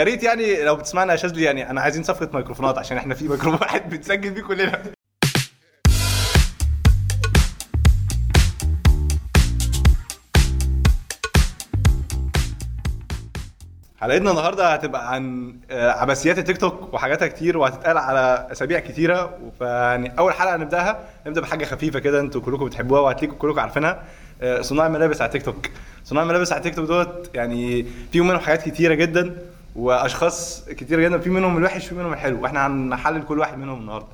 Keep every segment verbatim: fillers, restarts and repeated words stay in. فيا ريت يعني لو بتسمعنا يا شاذلي يعني انا عايزين صفقه ميكروفونات عشان احنا في ميكروفون واحد بنسجل بيه كلنا. حلقتنا النهارده هتبقى عن عباسيات تيك توك وحاجاتها كتير وهتتقال على اسابيع كتيره. فيعني اول حلقه هنبداها نبدا بحاجه خفيفه كده انتوا كلكم بتحبوها وهتلاقوا كلكم عارفينها, صناع الملابس على تيك توك. صناع الملابس على تيك توك دوت يعني فيهم منهم حاجات كتيره جدا واشخاص كتيره جدا, في منهم الوحش في منهم الحلو, واحنا هنحلل كل واحد منهم النهارده.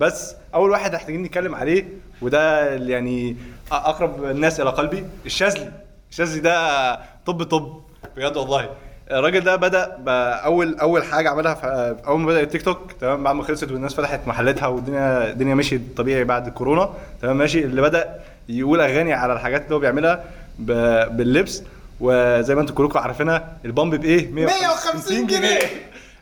بس اول واحد محتاجين نتكلم عليه وده يعني اقرب الناس الى قلبي, الشاذلي. الشاذلي ده طب طب بجد والله. الراجل ده بدأ بأول أول حاجة عملها في أول ما بدأ التيك توك, تمام, بعد ما خلصت والناس فتحت محلاتها والدنيا الدنيا مشي طبيعي بعد الكورونا, تمام ماشي, اللي بدأ يقول أغاني على الحاجات اللي هو بيعملها باللبس, وزي ما انتوا كلكم عارفينها البامبي بإيه مية وخمسين جنيه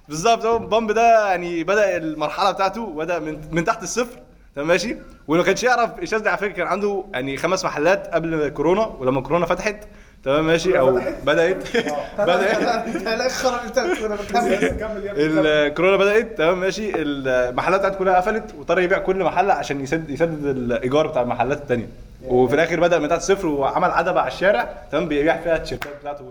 بالظبط. هو البامب ده يعني بدأ المرحلة بتاعته بدأ من, من تحت الصفر, تمام ماشي, ولو كانش يعرف الشاذلي على فكرة كان عنده يعني خمس محلات قبل كورونا, ولما كورونا فتحت تمام ماشي او بدات بدات لا خرب الكورونا بدات تمام ماشي, المحلات بتاعت كلها قفلت وطار يبيع كل محل عشان يسدد يسدد الايجار بتاع المحلات الثانيه, وفي الاخر بدا من تحت الصفر وعمل عدبه على الشارع, تمام, بيبيع فيها التيشرتات بتاعته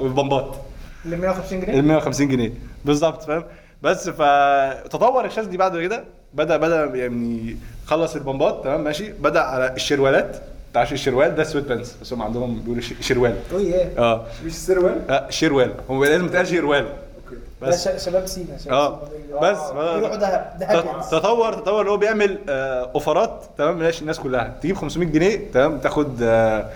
والبمبات ل مية وخمسين جنيه ل مية وخمسين جنيه بالظبط, فاهم. بس فتطور الشاذلي بعد كده بدا بدا يعني خلص البمبات, تمام ماشي, بدا على الشروالات. تعرف الشروال ده سويت بانس بس هم عندهم بيقولوا شروال. اوه اه مش السروال, اه شروال, هو لازم يتقال شروال. اوكي بس شباب سينا اه بس يروحوا ده ده تطور تطور اللي هو بيعمل آه اوفرات, تمام ماشي, الناس كلها تجيب خمسمية جنيه, تمام, تاخد آه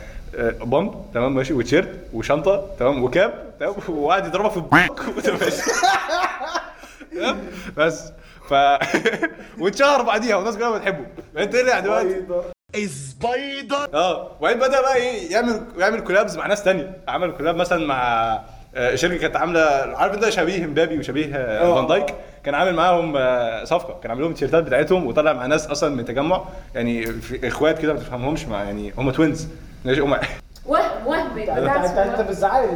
بامب, تمام ماشي, وتيشيرت وشنطه, تمام, وكاب, تمام, وقاعد يضربها في تمام بس ف واتشهر بعديها والناس كلها بتحبه. انت ايه يعني دلوقتي السبايدر اه وبعدين بدا بقى ايه يعمل يعمل كولابز مع ناس تانية. عمل كولاب مثلا مع شركه كانت عامله, عارف انت شبيه مبابي وشبيه فان دايك, كان عامل معاهم صفقه, كان عامل لهم التيشيرتات بتاعتهم وطلع مع ناس اصلا من تجمع يعني اخوات كده ما تفهمهمش, مع يعني هم توينز هم وهم وهم انت بالزعل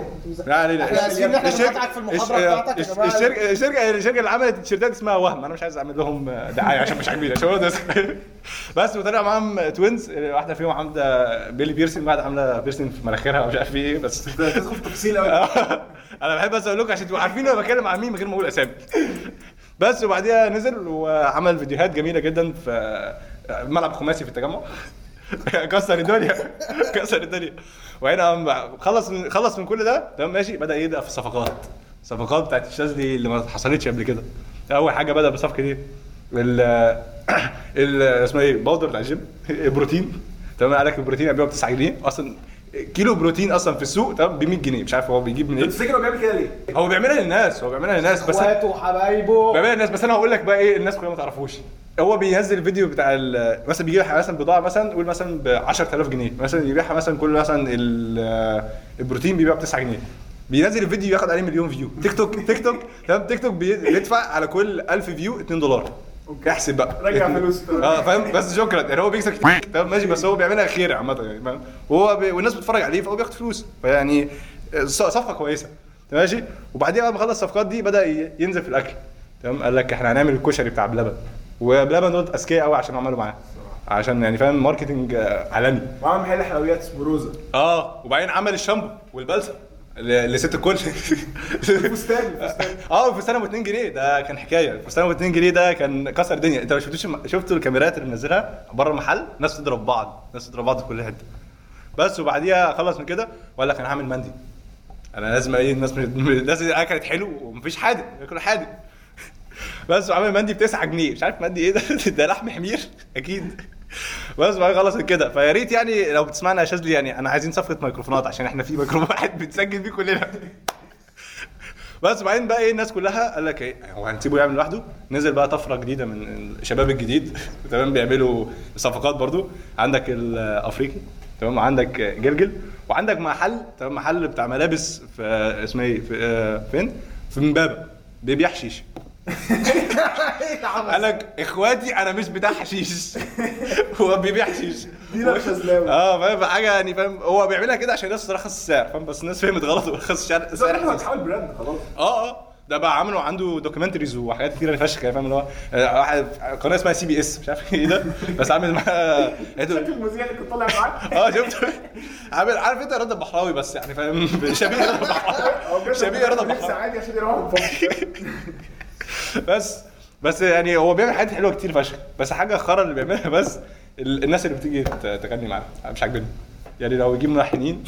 لا لا احنا بنقطعك في المحاضره بتاعتك. الشركه الشركه الشركه اللي عملت التيشيرتات اسمها وهم, انا مش عايز اعمل لهم دعايه عشان مش عاجبني عشان بس. وطلع معاهم توينز, واحده فيهم عامله بيلي بيرسين, واحده عامله بيرسين في مناخيرها او مش عارف ايه, بس تدخل في تفاصيل قوي. انا بحب بس اقول لكم عشان تبقوا عارفين انا بكلم عن مين من غير ما اقول اسامي بس. وبعديها نزل وعمل فيديوهات جميله جدا في ملعب خماسي في التجمع كسر الدنيا كسر الدنيا. وهنا خلص من خلص من كل ده, تمام ماشي, بدا يبدا في الصفقات. الصفقات بتاعت الشاذلي اللي ما حصلتش قبل كده. اول حاجه بدا بالصفقه دي ال اسمها ايه باودر بتاع الجيم البروتين, تمام, عليك البروتين ابيعه ب تسعة جنيه, اصلا كيلو بروتين اصلا في السوق تمام ب مية جنيه, مش عارف هو بيجيب منين. بس فكره بيعمل كده ليه؟ هو بيعملها للناس, هو بيعملها للناس بس اخواته وحبايبه بيعملها للناس. بس انا هقول لك بقى ايه الناس كلها ما تعرفوش. هو بينزل فيديو بتاع مثلا بيجيب مثلا بضاعه مثلا قول مثلا ب عشرة آلاف جنيه مثلا, يبيعها مثلا كل مثلا البروتين بيبيعه ب تسعة جنيه, بينزل الفيديو ياخد عليه مليون فيو. تيك توك تيك توك تمام, تيك توك بيدفع على كل ألف فيو اتنين دولار. اوكي احسب بقى رجع فلوسك اه فاهم. بس شكرا يعني هو بيكسب تمام ماشي, بس هو بيعملها خير عامه يعني, وهو بي... والناس بتتفرج عليه فهو بياخد فلوس, فيعني صفقه كويسه تمام ماشي. وبعدين بعد ما خلص الصفقات دي بدا ينزل في الاكل, تمام, قال لك احنا هنعمل الكشري بتاع بلبن, وبلبن دول اذكياء قوي عشان عملوا معاه, عشان يعني فاهم ماركتنج عالمي. وعمل محل حلويات سبروزه اه, وبعدين عمل الشامبو والبلسم اللي ست الكل فستان اه فستان ب اتنين جنيه, ده كان حكايه. فستان ب اتنين جنيه ده كان كسر الدنيا. انت ما شفتوش؟ شفتوا الكاميرات اللي منزلها بره المحل, ناس بتضرب بعض ناس بتضرب بعض في كل حته. بس وبعديها خلص من كده وقال لك انا هعمل مندي, انا لازم ايه الناس الناس اكلت حلو ومفيش حادق, ياكلوا حادق بس. وعمل مندي ب تسعة جنيه, مش عارف مندي ايه ده, ده لحم حمير اكيد بس. بقى خلص كده, فيا ريت يعني لو بتسمعنا يا شاذلي يعني انا عايزين صفقه ميكروفونات عشان احنا في ميكروفون واحد بنسجل بيه كلنا بس. بعدين بقى ايه الناس كلها قال لك ايه هو هنسيبه يعمل لوحده. نزل بقى طفره جديده من الشباب الجديد, تمام, بيعملوا صفقات برضو. عندك الافريقي, تمام, عندك جغل, وعندك محل, تمام, محل بتاع ملابس في اسمه ايه في فين في مبابه, بيبيع شيشه انا اخواتي انا مش بتاع حشيش هو بيبيع حشيش دي لفه زلاوي اه فاهم حاجه يعني فاهم هو بيعملها كده عشان الناس رخص السعر فاهم بس الناس فهمت غلط ورخص السعر احنا بنحاول براند خلاص اه اه ده بقى عامله عنده دوكيومنتريز وحاجات كتيره فشخ فاهم اللي هو واحد قناه اسمها سي بي اس مش عارف ايه ده بس عامل معاه شكل المذيع اللي كنت طالع معاه اه شفته عامل عارف انت رضا البحراوي بس يعني فاهم شبيه رضا البحراوي شبيه رضا البحراوي عادي عشان يروح بس بس يعني هو بيعمل حاجات حلوه كتير فشخ بس حاجه خرا اللي بيعملها بس الناس اللي بتيجي تغني معاه مش عاجبني يعني لو يجيب لنا حنين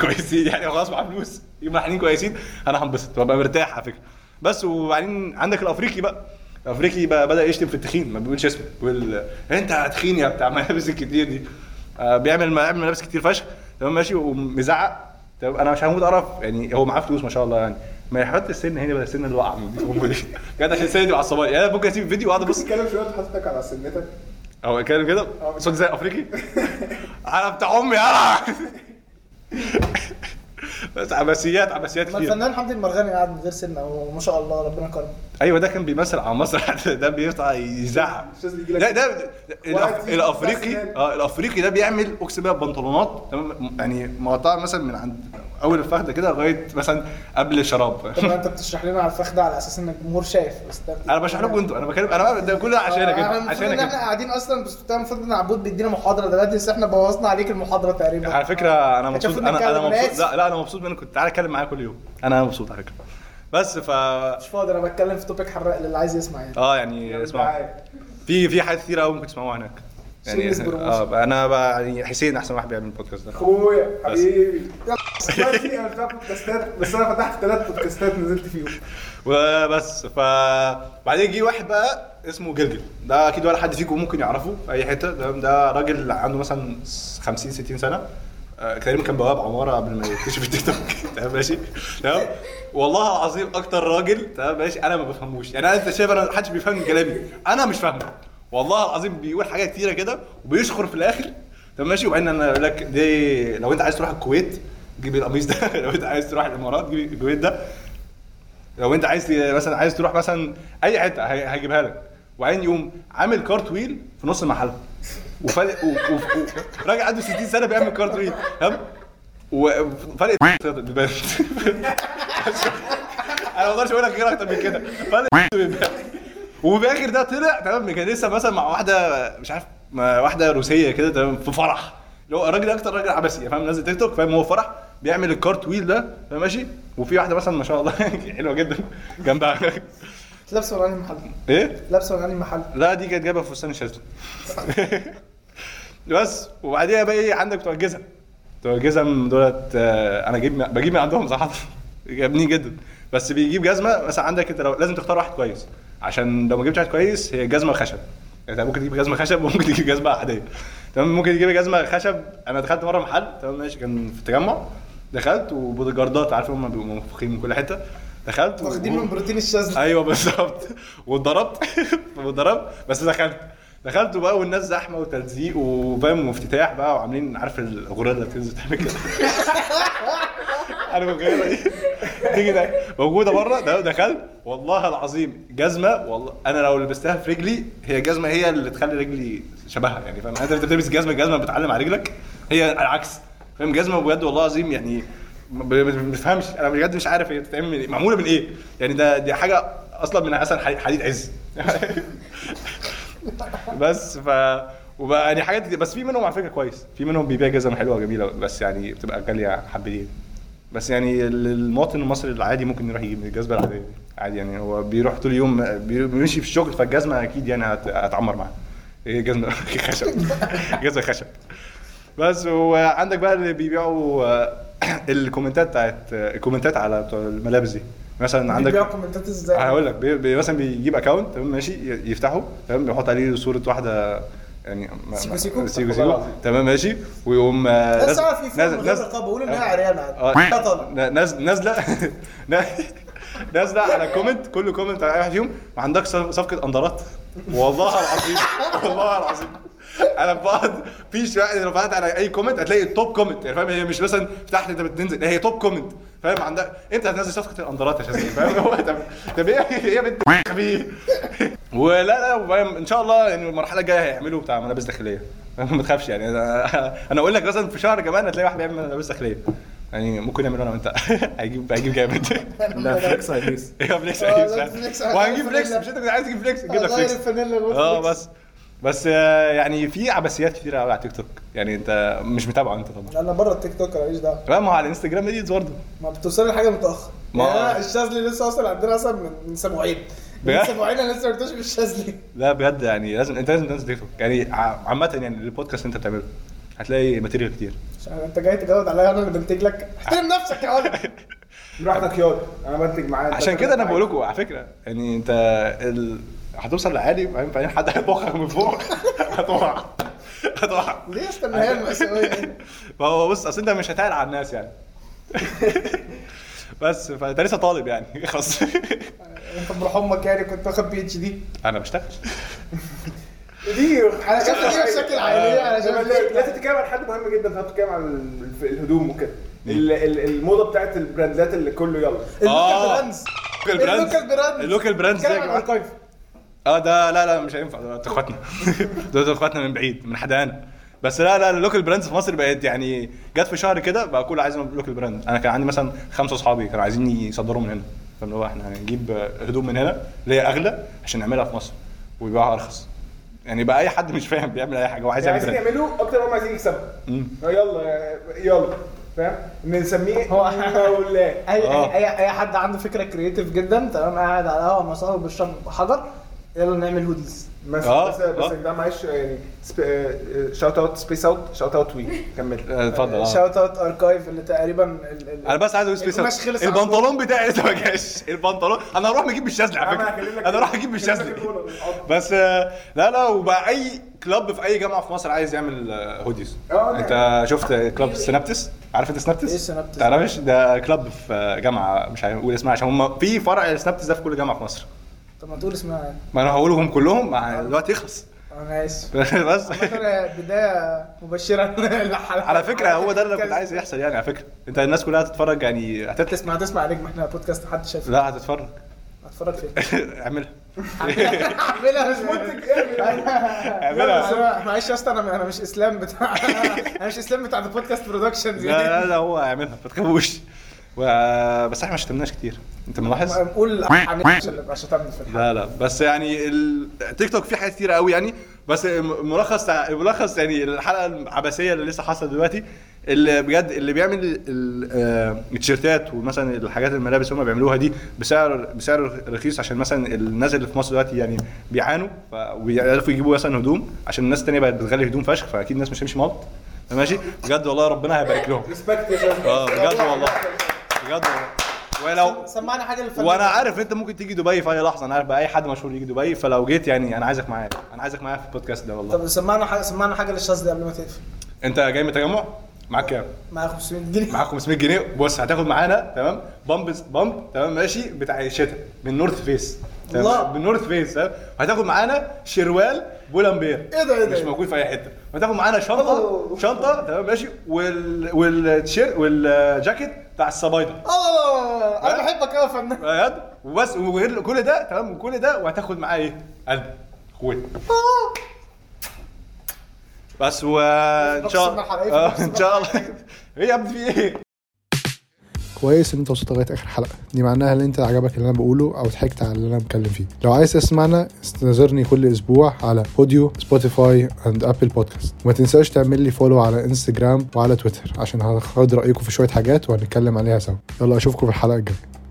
كويسين يعني خلاص معاه فلوس يجيب لنا حنين كويسين انا هنبسط وابقى مرتاح على فكره بس. وبعدين عندك الافريقي بقى الافريقي بقى بدا يشتم في التخين ما بيقولش اسمه بيقول انت هتخين يا بتاع ملابس كتير دي بيعمل ملابس كتير فشخ تمام ماشي ومزعق طب انا مش هموت اعرف يعني هو معاه فلوس ما شاء الله يعني ما يحط السن هنا بدل السن اللي وقع دي كده عشان سيدي وعصباني يعني انا ممكن اسيب الفيديو واقعد ابص اتكلم شويه حضرتك على سنتك او اتكلم كده صوت زي افريقي انا بتاع امي يلا بس عباسيات عباسيات كتير الفنان حمدي مرغني قاعد من غير سن وما شاء الله ربنا كرمه ايوه ده كان بيمثل على مسرح ده بيطلع يزعق ده ده الافريقي اه الافريقي ده بيعمل اكس بقى بنطلونات تمام يعني مقطع مثلا من عند اول الفخده كده لغايه مثلا قبل الشراب طب انت بتشرح لنا على الفخده على اساس ان الجمهور شايف انا بشرح لكم انتوا انا بكلم انا ده كله عشانك انت عشانك احنا قاعدين اصلا بس بتاع المفروض ان عبود بيدينا محاضره دلوقتي بس احنا بوظنا عليك المحاضره تقريبا على فكره انا مبسوط انا انا مبسوط لا لا انا مبسوط ان كنت تعالى اتكلم معاك كل يوم انا مبسوط على فكره بس ف مش فاضي انا بتكلم في توبيك حراق اللي عايز يسمع يعني اه يعني اسمع في في حاجات كتير قوي ممكن تسمعوها هناك يعني اه انا يعني حسين احسن واحد بيعمل البودكاست ده اخويا حبيبي دلوقتي انا فتحت بودكاستات بس انا فتحت ثلاث بودكاستات نزلت فيهم وبس. ف بعدين جه واحد بقى اسمه جغل ده اكيد ولا حد فيكم ممكن يعرفه في اي حته ده, ده راجل عنده مثلا خمسين ستين سنه تقريبا كان بواب عماره قبل ما يكتشف التيك توك تمام ماشي تمام والله العظيم اكتر راجل تمام ماشي انا ما بفهموش يعني انت شايف انا محدش بيفهم كلامي انا مش فاهمه والله العظيم بيقول حاجات كتيره كده وبيشخر في الاخر تمام ماشي. وبعدين انا اقول لك دي لو انت عايز تروح الكويت جيب القميص ده لو انت عايز تروح الامارات جيب الكويت ده لو انت عايز مثلا عايز تروح مثلا اي حته هجيبها لك. وبعدين يوم عامل كارت ويل في نص المحل وفرق راجع عنده ستين سنه بيعمل كارت ويل تمام وفرق بالبنت انا ما اقدرش اقول لك غير اكتر من كده فرق بالبنت. وباخر ده طلع تمام كان لسه مثلا مع واحده مش عارف واحده روسيه كده تمام في فرح اللي هو الراجل اكتر راجل عباسي فاهم نازل تيك توك فاهم هو فرح بيعمل الكارت ويل ده ماشي. وفي واحده مثلا ما شاء الله حلوه جدا جنبها لابسه وراني المحل ايه لابسه وراني المحل لا دي كانت جايبها في فستان الشاذلي بس. وبعديها بقى ايه عندك توجزها توجزها من دولت آه انا جيب بجيب من عندهم صح جابني جدا بس بيجيب جزمه مثلا عندك انت لازم تختار واحد كويس عشان لو ما جبتش واحد كويس هي جزمه خشب يعني ممكن تجيب جزمه خشب وممكن تجيب جزمه عاديه تمام ممكن تجيب جزمه خشب. انا دخلت مره محل تمام ماشي كان في التجمع دخلت وبودجاردات عارف هم بيبقوا منفخين من كل حته دخلت واخدين من بروتين الشاذلي ايوه بالظبط واتضربت واتضربت بس دخلت دخلت بقى والناس زحمه وتلزيق وفاهم وافتتاح بقى وعاملين عارف الغوريلا اللي بتنزل تعمل كده انا الغوريلا دي تيجي ده موجوده بره ده دخلت والله العظيم جزمه والله انا لو لبستها في رجلي هي جزمه هي اللي تخلي رجلي شبهها يعني فاهم انت بتلبس جزمه جزمه بتعلم على رجلك هي العكس فاهم جزمه بجد والله العظيم يعني ما فهمش انا بجد مش عارف هي بتتعمل معموله من ايه يعني ده دي حاجه اصلا من حسن حديد عز بس. ف وبقى يعني حاجات دي بس في منهم على فكره كويس في منهم بيبيع جزم حلوه جميله بس يعني بتبقى غاليه حبتين بس يعني المواطن المصري العادي ممكن يروح يجيب الجزمه العاديه عادي يعني هو بيروح طول اليوم بيمشي في الشغل فالجزمه اكيد يعني هتعمر معاه جزمه خشب جزمه خشب بس. وعندك بقى اللي بيبيعوا الكومنتات بتاعت الكومنتات على الملابس دي مثلا عندك بيبيع كومنتات ازاي هقول لك بي... مثلا بيجيب اكونت تمام ماشي يفتحه تمام يحط عليه صوره واحده يعني سيكو سيكو, سيكو, سيكو. تمام ماشي ويقوم نازل نازل بقول انها عريانه نازل نازله نازله على كومنت كل كومنت على اي واحد فيهم وعندك صفقه اندرات والله العظيم والله العظيم انا بقعد فيش واحد رفعت على اي كومنت هتلاقي التوب كومنت يعني فاهم, هي مش مثلا فتحت انت بتنزل, هي توب كومنت فاهم, عندك انت هتنزل صفحه الاندرات يا شاذلي فاهم. هو طب ايه ايه بنت خبيه ولا لا ان شاء الله يعني المرحله الجايه هيعملوا بتاع ملابس داخليه ما تخافش يعني. انا اقول لك مثلا في شهر كمان هتلاقي واحد بيعمل ملابس داخليه يعني ممكن نعمله انا وانت. هجيب هجيب جامد لا فليكس هيليس ايه فليكس هيليس وهنجيب فليكس, مش انت عايز تجيب فليكس نجيب لك فليكس اه بس بس يعني في عباسيات كتير على تيك توك يعني انت مش متابعه انت طبعا. انا بره التيك توك انا ماليش دعوه. لا ما على الانستجرام دي برضه ما بتوصل لحاجه متاخر يعني. الشاذلي لسه اصلا عندنا اصلا من اسبوعين بس اسبوعين لسه ما ارتحتش بالشاذلي. لا بجد يعني لازم انت لازم تنزل تيك توك يعني عامه يعني البودكاست انت بتعمله هتلاقي ماتيريال كتير. انت جاي تجاوب عليا انا اللي بنتج لك. احترم نفسك يا ولد براحتك يا ولد انا بنتج معاك. عشان كده انا بقول لكم على فكره يعني انت ال... هتوصل لعالي بعدين حد هيبخك من فوق هتقع هتقع ليه استنى هي المأساوية. فهو بص اصل انت مش هتعلى على الناس يعني بس فانت لسه طالب يعني خلاص. انت بروح امك يعني كنت واخد بي اتش دي. انا بشتغل دي على شكل شكل عائليه على شكل. لا تتكلم عن حد مهم جدا, انت بتتكلم عن الهدوم وكده الموضه بتاعت البراندات اللي كله يلا اللوكال براندز اللوكال براندز اللوكال براندز اه ده لا لا مش هينفع ده اخواتنا دول اخواتنا من بعيد من حدانا بس لا لا اللوكال براندز في مصر بقت يعني جت في شهر كده بقى كله عايز لوكال براند. انا كان عندي مثلا خمسه اصحابي كانوا عايزين يصدروا من هنا فاللي هو احنا هنجيب هدوم من هنا اللي هي اغلى عشان نعملها في مصر ويبيعها ارخص يعني بقى اي حد مش فاهم بيعمل اي حاجه وعايز يعمل يعني عايزين يعملوا اكتر ما عايزين يكسبوا يلا يلا فاهم بنسميه هو ولا اي اي اي حد عنده فكره كرييتيف جدا تمام قاعد على قهوه مصاوب بالشرب حجر يلا نعمل هوديز بس بس ده معلش يعني شوت اوت سبيس اوت شوت اوت وي كمل اتفضل شوت اوت اركايف اللي تقريبا انا بس عايز سبيس اوت البنطلون بتاعي لسه ما جاش البنطلون انا اروح اجيب الشاذلي على فكره انا اروح اجيب الشاذلي بس لا لا وبقى اي كلاب في اي جامعه في مصر عايز يعمل هوديز. انت شفت كلاب سنابتس؟ عارف انت سنابتس؟ ايه سنابتس؟ تعرفش ده كلاب في جامعه مش هنقول اسمها عشان هم في فرع سنابتس ده في كل جامعه في مصر. طب ما تقول اسمها ما انا هقولهم كلهم مع دلوقتي يخلص انا اسف بس بدايه مبشره على فكره هو ده اللي كنت عايز يحصل يعني على فكره انت الناس كلها هتتفرج يعني هتسمع هتسمع عليك ما احنا بودكاست حد شايف لا هتتفرج هتتفرج فين اعملها اعملها مش منتج اعملها معلش يا اسطى انا انا مش اسلام بتاع انا مش اسلام بتاع البودكاست برودكشنز لا لا هو هيعملها ما تخافوش بس احنا ما شتمناش كتير انت ملاحظ نقول عشان تعمل في لا لا بس يعني التيك توك فيه حاجات كتيره قوي يعني بس ملخص ملخص يعني الحلقه العباسيه اللي لسه حاصله دلوقتي اللي بجد اللي بيعمل التيشرتات ومثلا الحاجات الملابس هم بيعملوها دي بسعر بسعر رخيص عشان مثلا الناس اللي في مصر دلوقتي يعني بيعانوا فبيعرفوا يجيبوا مثلا هدوم عشان الناس الثانيه بقت بتغلي هدوم فشخ فاكيد الناس مش هتمشي ملط ماشي بجد والله ربنا هيبارك لهم اه بجد والله بجد ولو سمعنا حاجه للفنان وانا عارف انت ممكن تيجي دبي في اي لحظه انا عارف بقى اي حد مشهور يجي دبي فلو جيت يعني انا عايزك معايا انا عايزك معايا في البودكاست ده والله. طب سمعنا حاجه سمعنا حاجه للشاذلي قبل ما تقفل. انت جاي من تجمع معاك كام؟ معاك خمسمية جنيه معاك خمسمية جنيه بص هتاخد معانا تمام بامب بامب تمام ماشي بتاع الشتاء من نورث فيس الله من نورث فيس هتاخد معانا شروال بولامبير ايه ده ايه ده مش موجود في اي حته هتاخد معانا شنطه شنطه تمام ماشي وال والتيشيرت والجاكيت بتاع الصبايده اه انا بحبك قوي يا فنان بجد وبس وكل ده تمام وكل ده وهتاخد معاه ايه قلب اخويا بس وان شاء الله ان شاء الله ايه يا ابني في ايه كويس ان انت وصلت لغايه اخر حلقه دي معناها ان انت عجبك اللي انا بقوله او ضحكت على اللي انا بتكلم فيه. لو عايز تسمعنا استنزرني كل اسبوع على بوديو سبوتيفاي اند ابل بودكاست وما تنساش تعمل لي فولو على انستجرام وعلى تويتر عشان هاخد رايكم في شويه حاجات وهنتكلم عليها سوا. يلا اشوفكم في الحلقه الجايه.